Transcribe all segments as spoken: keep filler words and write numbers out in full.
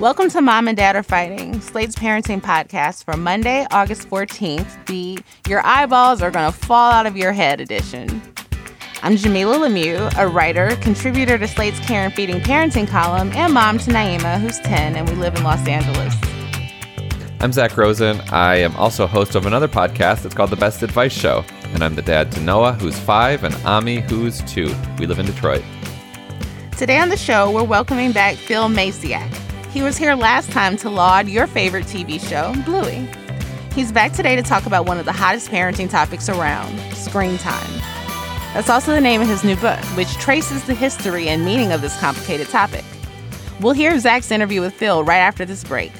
Welcome to Mom and Dad are Fighting, Slate's parenting podcast for Monday, August fourteenth, the Your Eyeballs Are Gonna Fall Out of Your Head edition. I'm Jamilah Lemieux, a writer, contributor to Slate's Care and Feeding parenting column, and mom to Naima, who's ten, and we live in Los Angeles. I'm Zach Rosen. I am also host of another podcast. It's called The Best Advice Show, and I'm the dad to Noah, who's five, and Ami, who's two. We live in Detroit. Today on the show, we're welcoming back Phil Maciak. He was here last time to laud your favorite T V show, Bluey. He's back today to talk about one of the hottest parenting topics around, screen time. That's also the name of his new book, which traces the history and meaning of this complicated topic. We'll hear Zach's interview with Phil right after this break.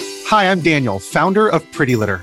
Hi, I'm Daniel, founder of Pretty Litter.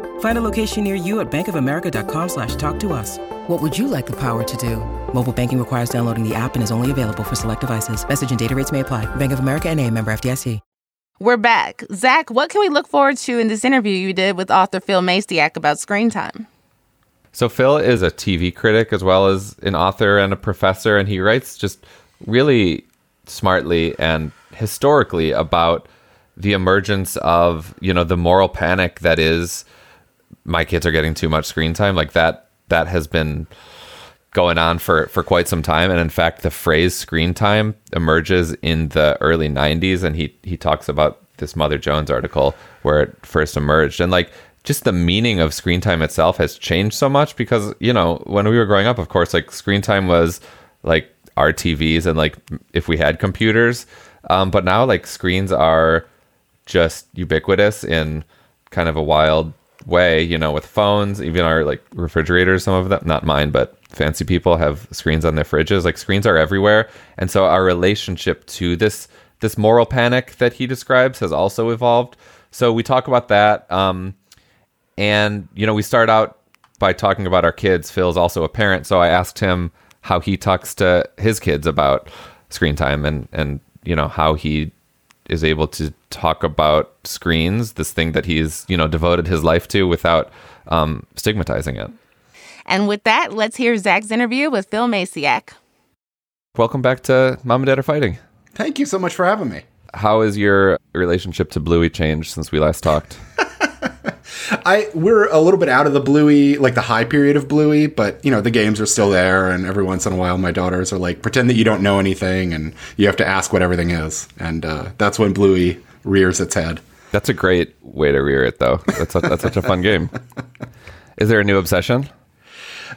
Find a location near you at bankofamerica.com slash talk to us. What would you like the power to do? Mobile banking requires downloading the app and is only available for select devices. Message and data rates may apply. Bank of America N A, member F D I C. We're back. Zach, what can we look forward to in this interview you did with author Phil Maciak about screen time? So Phil is a T V critic as well as an author and a professor, and he writes just really smartly and historically about the emergence of, you know, the moral panic that is my kids are getting too much screen time. Like that, that has been going on for, for quite some time. And in fact, the phrase screen time emerges in the early nineties. And he, he talks about this Mother Jones article where it first emerged. And like just the meaning of screen time itself has changed so much because, you know, when we were growing up, of course, like screen time was like our T Vs and like if we had computers. Um, but now like screens are just ubiquitous in kind of a wild way, you know, with phones, even our like refrigerators, some of them, not mine, but fancy people have screens on their fridges. Like screens are everywhere. And so our relationship to this this moral panic that he describes has also evolved. So we talk about that. Um, and, you know, we start out by talking about our kids. Phil's also a parent. So I asked him how he talks to his kids about screen time and, and you know, how he is able to talk about screens, this thing that he's, you know, devoted his life to without um, stigmatizing it. And with that, let's hear Zach's interview with Phil Maciak. Welcome back to Mom and Dad Are Fighting. Thank you so much for having me. How has your relationship to Bluey changed since we last talked? I We're a little bit out of the Bluey, like the high period of Bluey, but, you know, the games are still there. And every once in a while, my daughters are like, pretend that you don't know anything and you have to ask what everything is. And uh, that's when Bluey rears its head. That's a great way to rear it, though. That's, a, that's such a fun game. Is there a new obsession?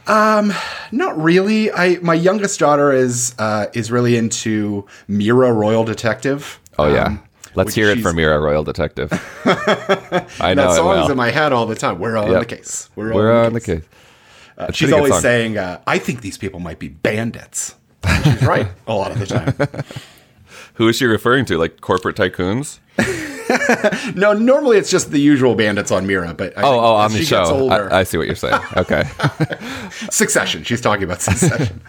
Um, not really. I my youngest daughter is uh is really into Mira, Royal Detective. Oh yeah, um, let's hear it for Mira, Royal Detective. I know that song's well. in my head all the time. We're all yep. on the case. We're all We're on the case. The case. Uh, she's always saying, uh, "I think these people might be bandits." And she's right a lot of the time. Who is she referring to? Like corporate tycoons? No, normally it's just the usual bandits on Mira, but I oh, oh, on the she show. Gets older, I, I see what you're saying. Okay, Succession. She's talking about Succession.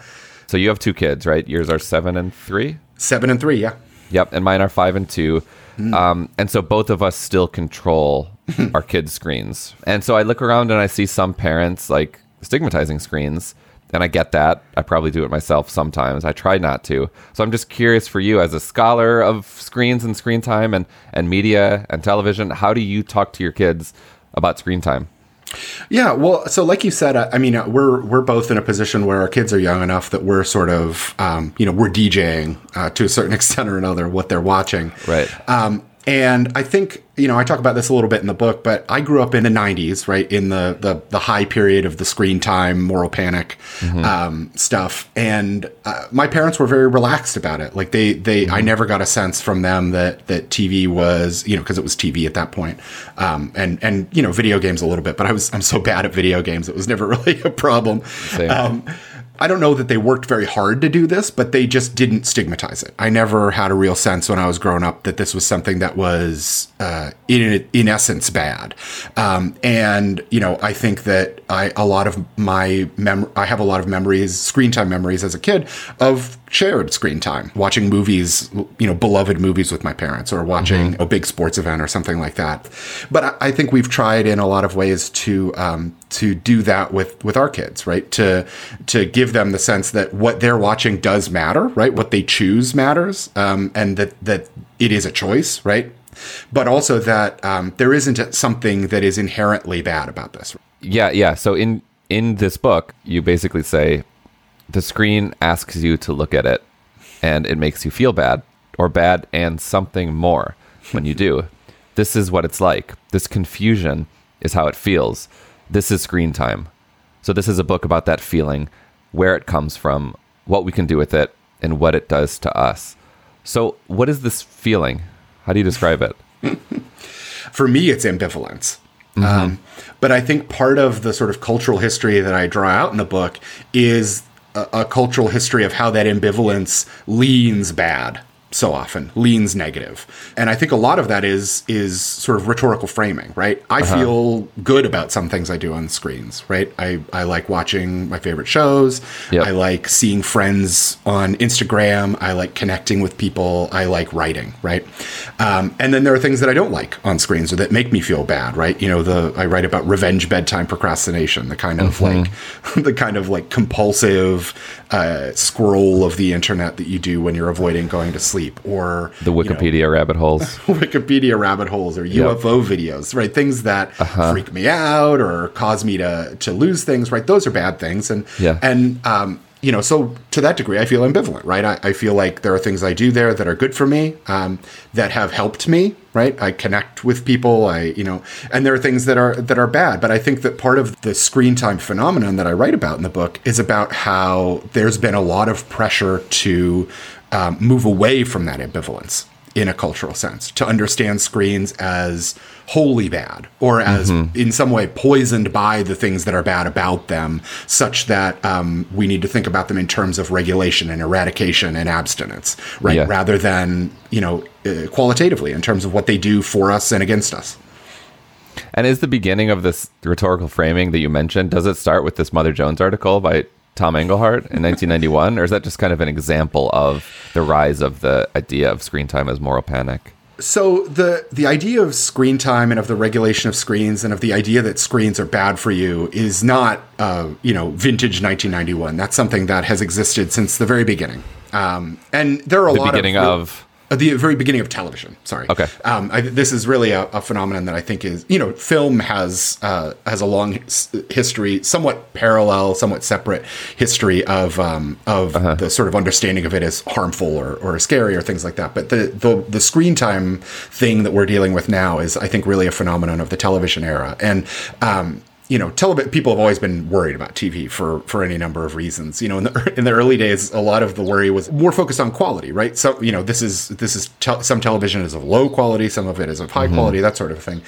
So you have two kids, right? Yours are seven and three. Seven and three, yeah. Yep, and mine are five and two. Mm. Um, and so both of us still control our kids' screens. And so I look around and I see some parents like stigmatizing screens. And I get that. I probably do it myself sometimes. I try not to. So I'm just curious for you as a scholar of screens and screen time and, and media and television, how do you talk to your kids about screen time? Yeah, well, so like you said, I, I mean, we're we're both in a position where our kids are young enough that we're sort of, um, you know, we're DJing uh, to a certain extent or another what they're watching. Right. Um, and I think, you know, I talk about this a little bit in the book, but I grew up in the nineties, right, in the the, the high period of the Screen Time, Moral Panic mm-hmm. um, stuff. And uh, my parents were very relaxed about it. Like they, they mm-hmm. I never got a sense from them that that T V was, you know, because it was T V at that point. Um, and, and, you know, video games a little bit, but I was, I'm so bad at video games. It was never really a problem. Same. Um I don't know that they worked very hard to do this, but they just didn't stigmatize it. I never had a real sense when I was growing up that this was something that was, uh, in, in essence, bad. Um, and, you know, I think that I, a lot of my mem- I have a lot of memories, screen time memories as a kid of shared screen time, watching movies, you know, beloved movies with my parents or watching mm-hmm. a big sports event or something like that. But I, I think we've tried in a lot of ways to, um, to do that with, with our kids, right? To, to give them the sense that what they're watching does matter, right? What they choose matters, um, and that that it is a choice, right? But also that um, there isn't something that is inherently bad about this. Yeah, yeah. So in in this book, you basically say the screen asks you to look at it, and it makes you feel bad, or bad and something more when you do. This is what it's like. This confusion is how it feels. This is screen time. So this is a book about that feeling, where it comes from, what we can do with it, and what it does to us. So what is this feeling? How do you describe it? For me, it's ambivalence. Mm-hmm. Um, but I think part of the sort of cultural history that I draw out in the book is a, a cultural history of how that ambivalence leans bad. So often leans negative. And I think a lot of that is is sort of rhetorical framing, right? I uh-huh. feel good about some things I do on screens, right? I, I like watching my favorite shows. Yep. I like seeing friends on Instagram. I like connecting with people. I like writing, right? Um, and then there are things that I don't like on screens or that make me feel bad, right? You know, the I write about revenge bedtime procrastination, the kind of mm-hmm. like the kind of like compulsive uh, scroll of the internet that you do when you're avoiding going to sleep. Or the Wikipedia you know, rabbit holes, Wikipedia rabbit holes, or U F O yep. videos, right? Things that uh-huh. freak me out or cause me to to lose things, right? Those are bad things, and yeah. and um, you know, so to that degree, I feel ambivalent, right? I, I feel like there are things I do there that are good for me, um, that have helped me, right? I connect with people, I you know, and there are things that are that are bad. But I think that part of the screen time phenomenon that I write about in the book is about how there's been a lot of pressure to Um, move away from that ambivalence in a cultural sense, to understand screens as wholly bad or as mm-hmm. in some way poisoned by the things that are bad about them, such that um, we need to think about them in terms of regulation and eradication and abstinence, right? Yeah. Rather than, you know, uh, qualitatively in terms of what they do for us and against us. And is the beginning of this rhetorical framing that you mentioned, does it start with this Mother Jones article by Tom Engelhardt in nineteen ninety-one, or is that just kind of an example of the rise of the idea of screen time as moral panic? So the the idea of screen time and of the regulation of screens and of the idea that screens are bad for you is not, uh, you know, vintage nineteen ninety-one. That's something that has existed since the very beginning. Um, and there are a the lot beginning of... of- At the very beginning of television. Sorry. Okay. Um, I, this is really a, a phenomenon that I think is, you know, film has uh, has a long his- history, somewhat parallel, somewhat separate history of um, of uh-huh. the sort of understanding of it as harmful or, or scary or things like that. But the, the the screen time thing that we're dealing with now is, I think, really a phenomenon of the television era. And um, you know, television people have always been worried about T V for, for any number of reasons. You know, in the in the early days, a lot of the worry was more focused on quality, right? So, you know, this is this is te- some television is of low quality, some of it is of high mm-hmm. quality, that sort of thing.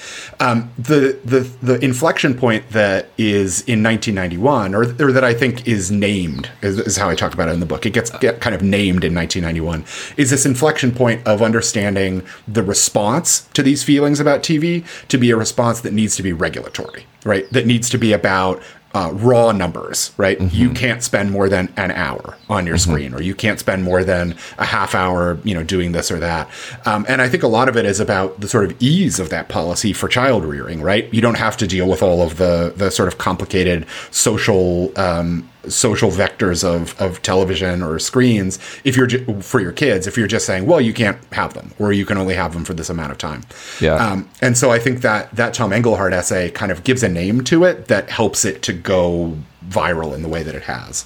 Um, the the the inflection point that is in nineteen ninety-one, or, or that I think is named, is, is how I talk about it in the book. It gets get kind of named in nineteen ninety-one. Is this inflection point of understanding the response to these feelings about T V to be a response that needs to be regulatory, right? That needs to be about uh, raw numbers, right? Mm-hmm. You can't spend more than an hour on your mm-hmm. screen, or you can't spend more than a half hour, you know, doing this or that. Um, and I think a lot of it is about the sort of ease of that policy for child rearing, right? You don't have to deal with all of the the sort of complicated social um, social vectors of of television or screens if you're ju- for your kids. If you're just saying, well, you can't have them, or you can only have them for this amount of time. Yeah. Um, and so I think that that Tom Engelhardt essay kind of gives a name to it that helps it to go viral in the way that it has.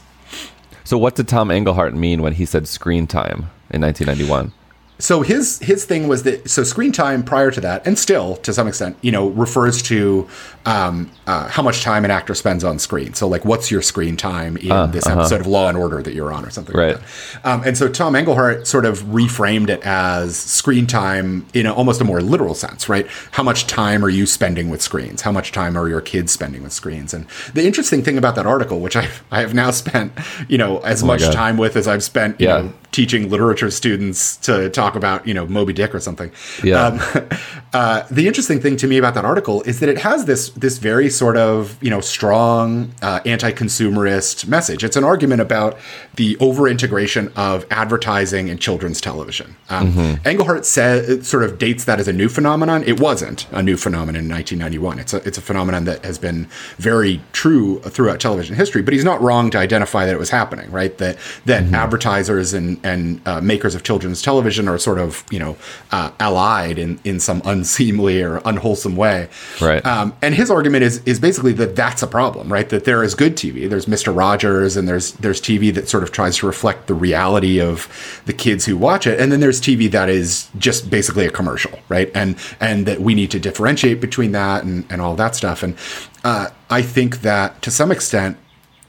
So what did Tom Engelhardt mean when he said screen time in nineteen ninety-one? So his his thing was that, so screen time prior to that, and still to some extent, you know, refers to um, uh, how much time an actor spends on screen. So like, what's your screen time in uh, this uh-huh. episode of Law and Order that you're on, or something right. like that. Um, and so Tom Engelhardt sort of reframed it as screen time in a, almost a more literal sense, right? How much time are you spending with screens? How much time are your kids spending with screens? And the interesting thing about that article, which I I have now spent, you know, as oh much God. time with as I've spent, you yeah. know, teaching literature students to talk about, you know, Moby Dick or something. Yeah. Um, uh, the interesting thing to me about that article is that it has this this very sort of, you know, strong uh, anti-consumerist message. It's an argument about the over-integration of advertising in children's television. Um, mm-hmm. Engelhardt says, sort of dates that as a new phenomenon. It wasn't a new phenomenon in nineteen ninety-one. It's a, it's a phenomenon that has been very true throughout television history, but he's not wrong to identify that it was happening, right? That, that mm-hmm. advertisers and and uh, makers of children's television are sort of, you know, uh, allied in, in some unseemly or unwholesome way. Right. Um, and his argument is is basically that that's a problem, right? That there is good T V. There's Mister Rogers, and there's there's T V that sort of tries to reflect the reality of the kids who watch it. And then there's T V that is just basically a commercial, right? And and that we need to differentiate between that and, and all that stuff. And uh, I think that to some extent,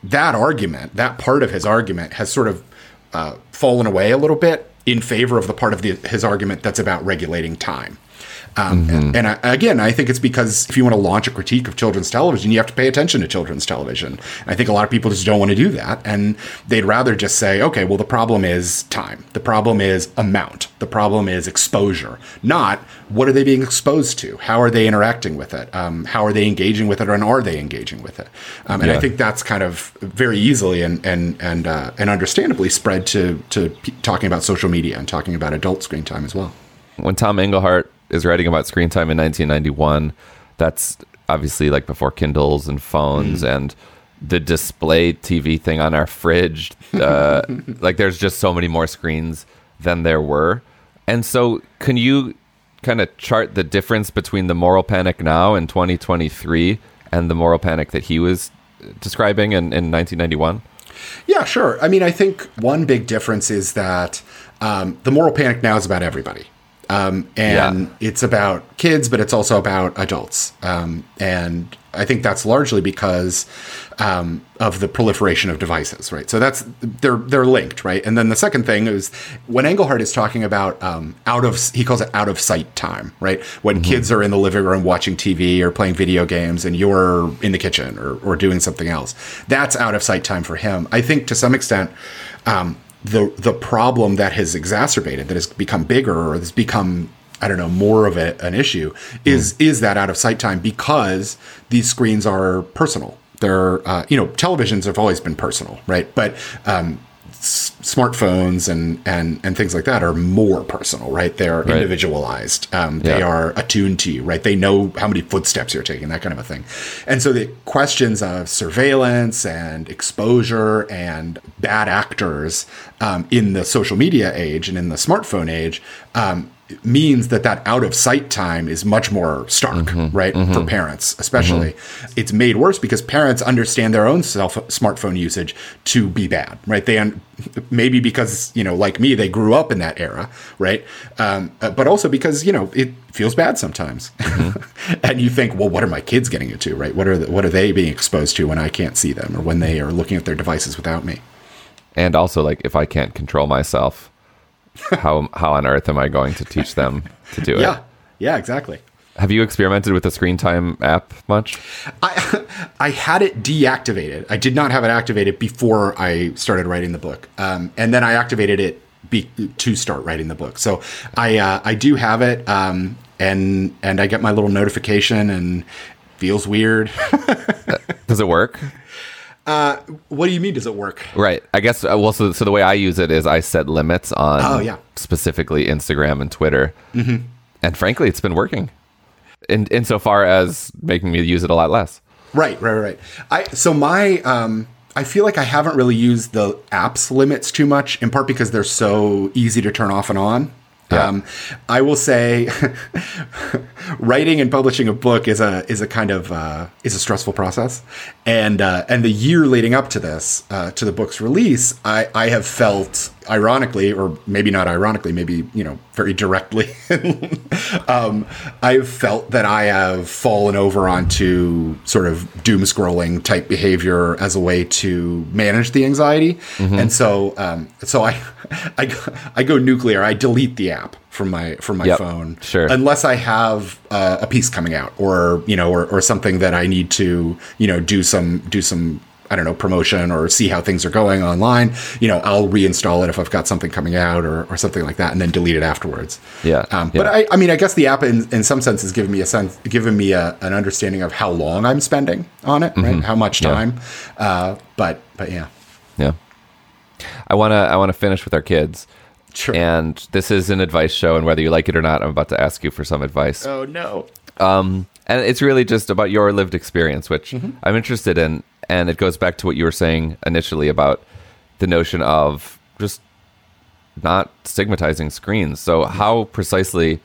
that argument, that part of his argument has sort of Uh, fallen away a little bit in favor of the part of the, his argument that's about regulating time. Um, mm-hmm. And, and I, again, I think it's because if you want to launch a critique of children's television, you have to pay attention to children's television. And I think a lot of people just don't want to do that. And they'd rather just say, okay, well, the problem is time. The problem is amount. The problem is exposure. Not what are they being exposed to? How are they interacting with it? Um, how are they engaging with it? Or, and are they engaging with it? Um, and yeah. I think that's kind of very easily and and and, uh, and understandably spread to, to p- talking about social media and talking about adult screen time as well. When Tom Engelhardt is writing about screen time in nineteen ninety-one, that's obviously like before Kindles and phones mm. and the display T V thing on our fridge. Uh, like there's just so many more screens than there were. And so can you kind of chart the difference between the moral panic now in twenty twenty-three and the moral panic that he was describing in, in nineteen ninety-one? Yeah, sure. I mean, I think one big difference is that um, the moral panic now is about everybody. Um, and yeah. it's about kids, but it's also about adults. Um, and I think that's largely because um, of the proliferation of devices, right? So that's they're they're linked, right? And then the second thing is when Engelhardt is talking about um, out of he calls it out of sight time, right? When mm-hmm. kids are in the living room watching T V or playing video games, and you're in the kitchen or or doing something else, that's out of sight time for him. I think to some extent. Um, the the problem that has exacerbated, that has become bigger or has become, I don't know, more of a, an issue is, mm. is that out of sight time, because these screens are personal. They're, uh, you know, televisions have always been personal, right? But um, s- smartphones and, and, and things like that are more personal, right? They're right. individualized. Um, yeah. They are attuned to you, right? They know how many footsteps you're taking, that kind of a thing. And so the questions of surveillance and exposure and bad actors um, in the social media age and in the smartphone age um, means that that out of sight time is much more stark, mm-hmm, right? Mm-hmm. For parents, especially. Mm-hmm. It's made worse because parents understand their own self smartphone usage to be bad, right? They un- maybe because, you know, like me, they grew up in that era, right? Um, uh, but also because, you know, it feels bad sometimes. Mm-hmm. And you think, well, what are my kids getting into, right? What are the, what are they being exposed to when I can't see them or when they are looking at their devices without me? And also, like, if I can't control myself, how how on earth am I going to teach them to do it? Yeah, yeah, exactly. Have you experimented with the Screen Time app much? I I had it deactivated. I did not have it activated before I started writing the book, um, and then I activated it be, to start writing the book. So I uh, I do have it, um, and and I get my little notification and feels weird. Does it work? Uh, what do you mean? Does it work? Right. I guess. Uh, well, so, so the way I use it is I set limits on oh, yeah. specifically Instagram and Twitter. Mm-hmm. And frankly, it's been working in insofar as making me use it a lot less. Right, right, right. I So my, um, I feel like I haven't really used the app's limits too much, in part because they're so easy to turn off and on. Yeah. Um, I will say writing and publishing a book is a, is a kind of, uh, is a stressful process. And, uh, and the year leading up to this, uh, to the book's release, I, I have felt ironically, or maybe not ironically, maybe, you know, very directly, um, I've felt that I have fallen over onto sort of doom scrolling type behavior as a way to manage the anxiety. Mm-hmm. And so, um, so I, I, I go nuclear. I delete the app from my, from my yep, phone, sure. unless I have uh, a piece coming out or, you know, or, or something that I need to, you know, do some, do some, I don't know, promotion or see how things are going online. You know, I'll reinstall it if I've got something coming out or, or something like that, and then delete it afterwards. Yeah. Um, but yeah. I, I mean, I guess the app in, in some sense has given me a sense, given me a, an understanding of how long I'm spending on it, mm-hmm. right? How much time. Yeah. Uh, but, but yeah. Yeah. I want to, I want to finish with our kids. Sure. And this is an advice show, and whether you like it or not, I'm about to ask you for some advice. Oh no. Um, and it's really just about your lived experience, which mm-hmm. I'm interested in. And it goes back to what you were saying initially about the notion of just not stigmatizing screens. So how precisely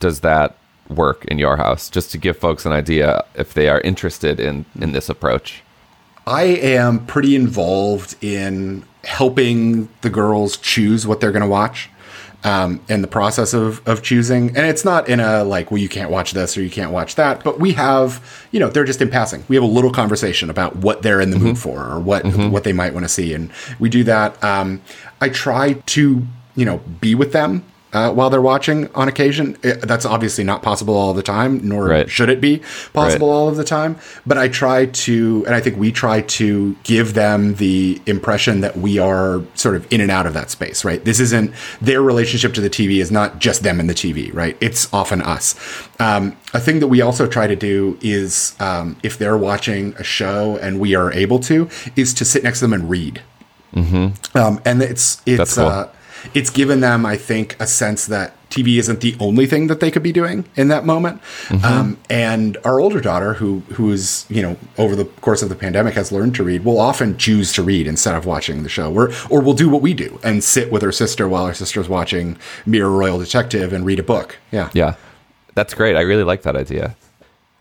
does that work in your house? Just to give folks an idea if they are interested in, in this approach. I am pretty involved in helping the girls choose what they're going to watch. Um, and the process of, of choosing. And it's not in a like, well, you can't watch this or you can't watch that, but we have, you know, they're just in passing. We have a little conversation about what they're in the mm-hmm. mood for or what, mm-hmm. what they might want to see. And we do that. Um, I try to, you know, be with them uh, while they're watching on occasion. It, that's obviously not possible all the time, nor right. should it be possible right. all of the time. But I try to, and I think we try to give them the impression that we are sort of in and out of that space, right? This isn't, their relationship to the T V is not just them and the T V, right? It's often us. Um, a thing that we also try to do is, um, if they're watching a show and we are able to, is to sit next to them and read. Mm-hmm. Um, and it's, it's, that's cool. uh, It's given them, I think, a sense that T V isn't the only thing that they could be doing in that moment. Mm-hmm. Um, and our older daughter, who who is, you know, over the course of the pandemic has learned to read, will often choose to read instead of watching the show. We're, or will do what we do and sit with her sister while her sister's watching Mira, Royal Detective, and read a book. Yeah. Yeah. That's great. I really like that idea.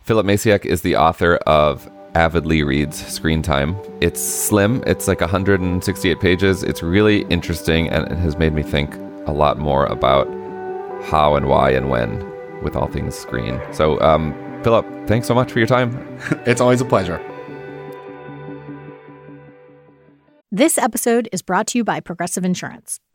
Phil Maciak is the author of Avidly Reads Screen Time. It's slim. It's like one hundred sixty-eight pages. It's really interesting, and it has made me think a lot more about how and why and when with all things screen. So, um, Philip, thanks so much for your time. It's always a pleasure. This episode is brought to you by Progressive Insurance.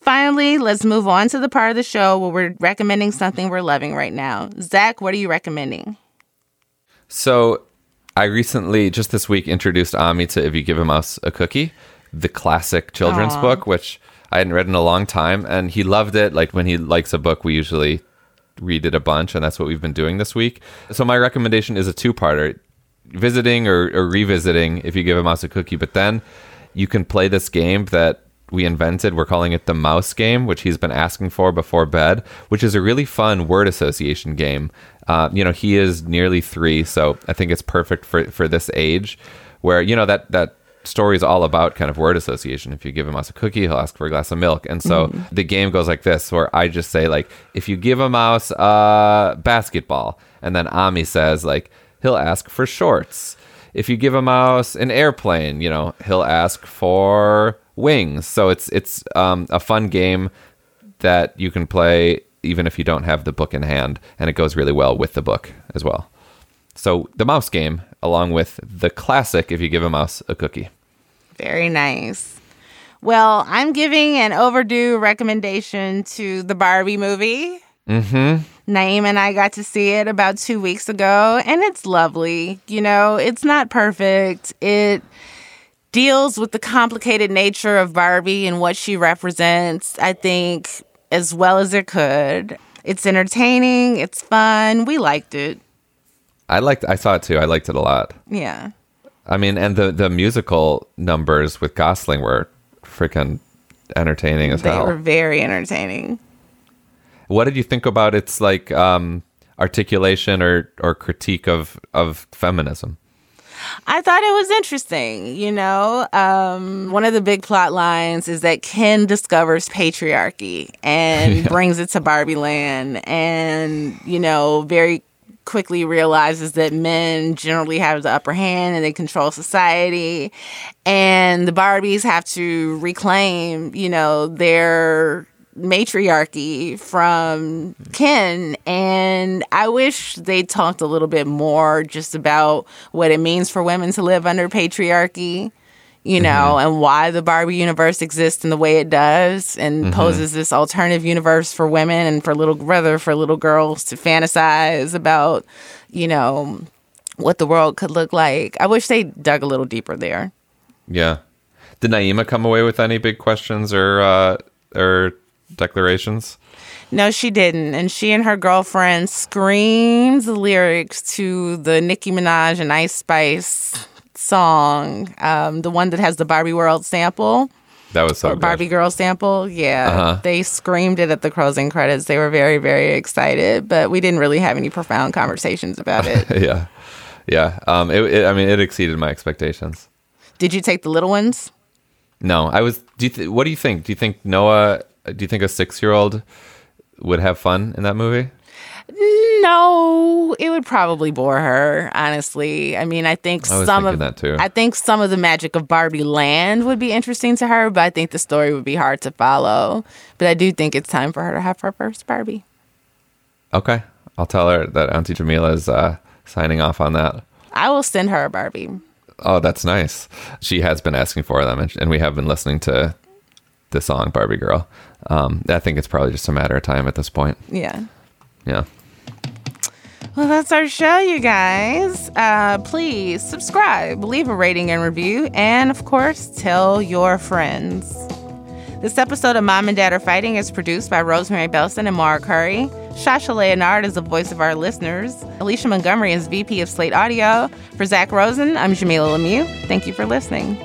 Finally, let's move on to the part of the show where we're recommending something we're loving right now. Zach, what are you recommending? So I recently, just this week, introduced Ami to If You Give a Mouse a Cookie, the classic children's Aww. book, which I hadn't read in a long time, and he loved it. Like, when he likes a book, we usually read it a bunch, and that's what we've been doing this week. So my recommendation is a two-parter, visiting or, or revisiting If You Give a Mouse a Cookie, but then you can play this game that we invented. We're calling it the Mouse Game, which he's been asking for before bed, which is a really fun word association game. Uh, you know, he is nearly three, so I think it's perfect for, for this age, where, you know, that that story is all about kind of word association. If you give a mouse a cookie, he'll ask for a glass of milk. And so mm-hmm. the game goes like this, where I just say, like, if you give a mouse a basketball, and then Ami says, like, he'll ask for shorts. If you give a mouse an airplane, you know, he'll ask for wings. So it's it's um, a fun game that you can play even if you don't have the book in hand, and it goes really well with the book as well. So the Mouse Game, along with the classic If You Give a Mouse a Cookie. Very nice. Well, I'm giving an overdue recommendation to the Barbie movie. Mm-hmm. Naima and I got to see it about two weeks ago, and it's lovely. You know, it's not perfect. It deals with the complicated nature of Barbie and what she represents, I think, as well as it could. It's entertaining. It's fun. We liked it. I liked. I saw it too. I liked it a lot. Yeah. I mean, and the, the musical numbers with Gosling were freaking entertaining as they hell. They were very entertaining. What did you think about its, like, um, articulation or, or critique of, of feminism? I thought it was interesting, you know. Um, one of the big plot lines is that Ken discovers patriarchy and yeah. brings it to Barbie land, and, you know, very quickly realizes that men generally have the upper hand and they control society, and the Barbies have to reclaim, you know, their matriarchy from Ken. And I wish they talked a little bit more just about what it means for women to live under patriarchy, you know, mm-hmm. and why the Barbie universe exists in the way it does, and mm-hmm. poses this alternative universe for women and for little rather for little girls to fantasize about, you know, what the world could look like. I wish they dug a little deeper there. Yeah. Did Naima come away with any big questions or uh, or declarations? No, she didn't. And she and her girlfriend screamed the lyrics to the Nicki Minaj and Ice Spice song, um, the one that has the Barbie World sample. That was so good. Barbie Girl sample. Yeah. Uh-huh. They screamed it at the closing credits. They were very, very excited, but we didn't really have any profound conversations about it. yeah. Yeah. Um, it, it, I mean, it exceeded my expectations. Did you take the little ones? No, I was. Do you th- what do you think? Do you think Noah... Do you think a six-year-old would have fun in that movie? No, it would probably bore her, honestly. I mean, I think I some of that too. I think some of the magic of Barbie Land would be interesting to her, but I think the story would be hard to follow. But I do think it's time for her to have her first Barbie. Okay. I'll tell her that Auntie Jamilah is uh, signing off on that. I will send her a Barbie. Oh, that's nice. She has been asking for them, and, and we have been listening to the song Barbie Girl. Um, I think it's probably just a matter of time at this point. Yeah. Yeah. Well, that's our show, you guys. Uh, please subscribe, leave a rating and review, and of course, tell your friends. This episode of Mom and Dad Are Fighting is produced by Rosemary Belson and Maura Currie. Shasha Leonard is the voice of our listeners. Alicia Montgomery is V P of Slate Audio. For Zach Rosen, I'm Jamilah Lemieux. Thank you for listening.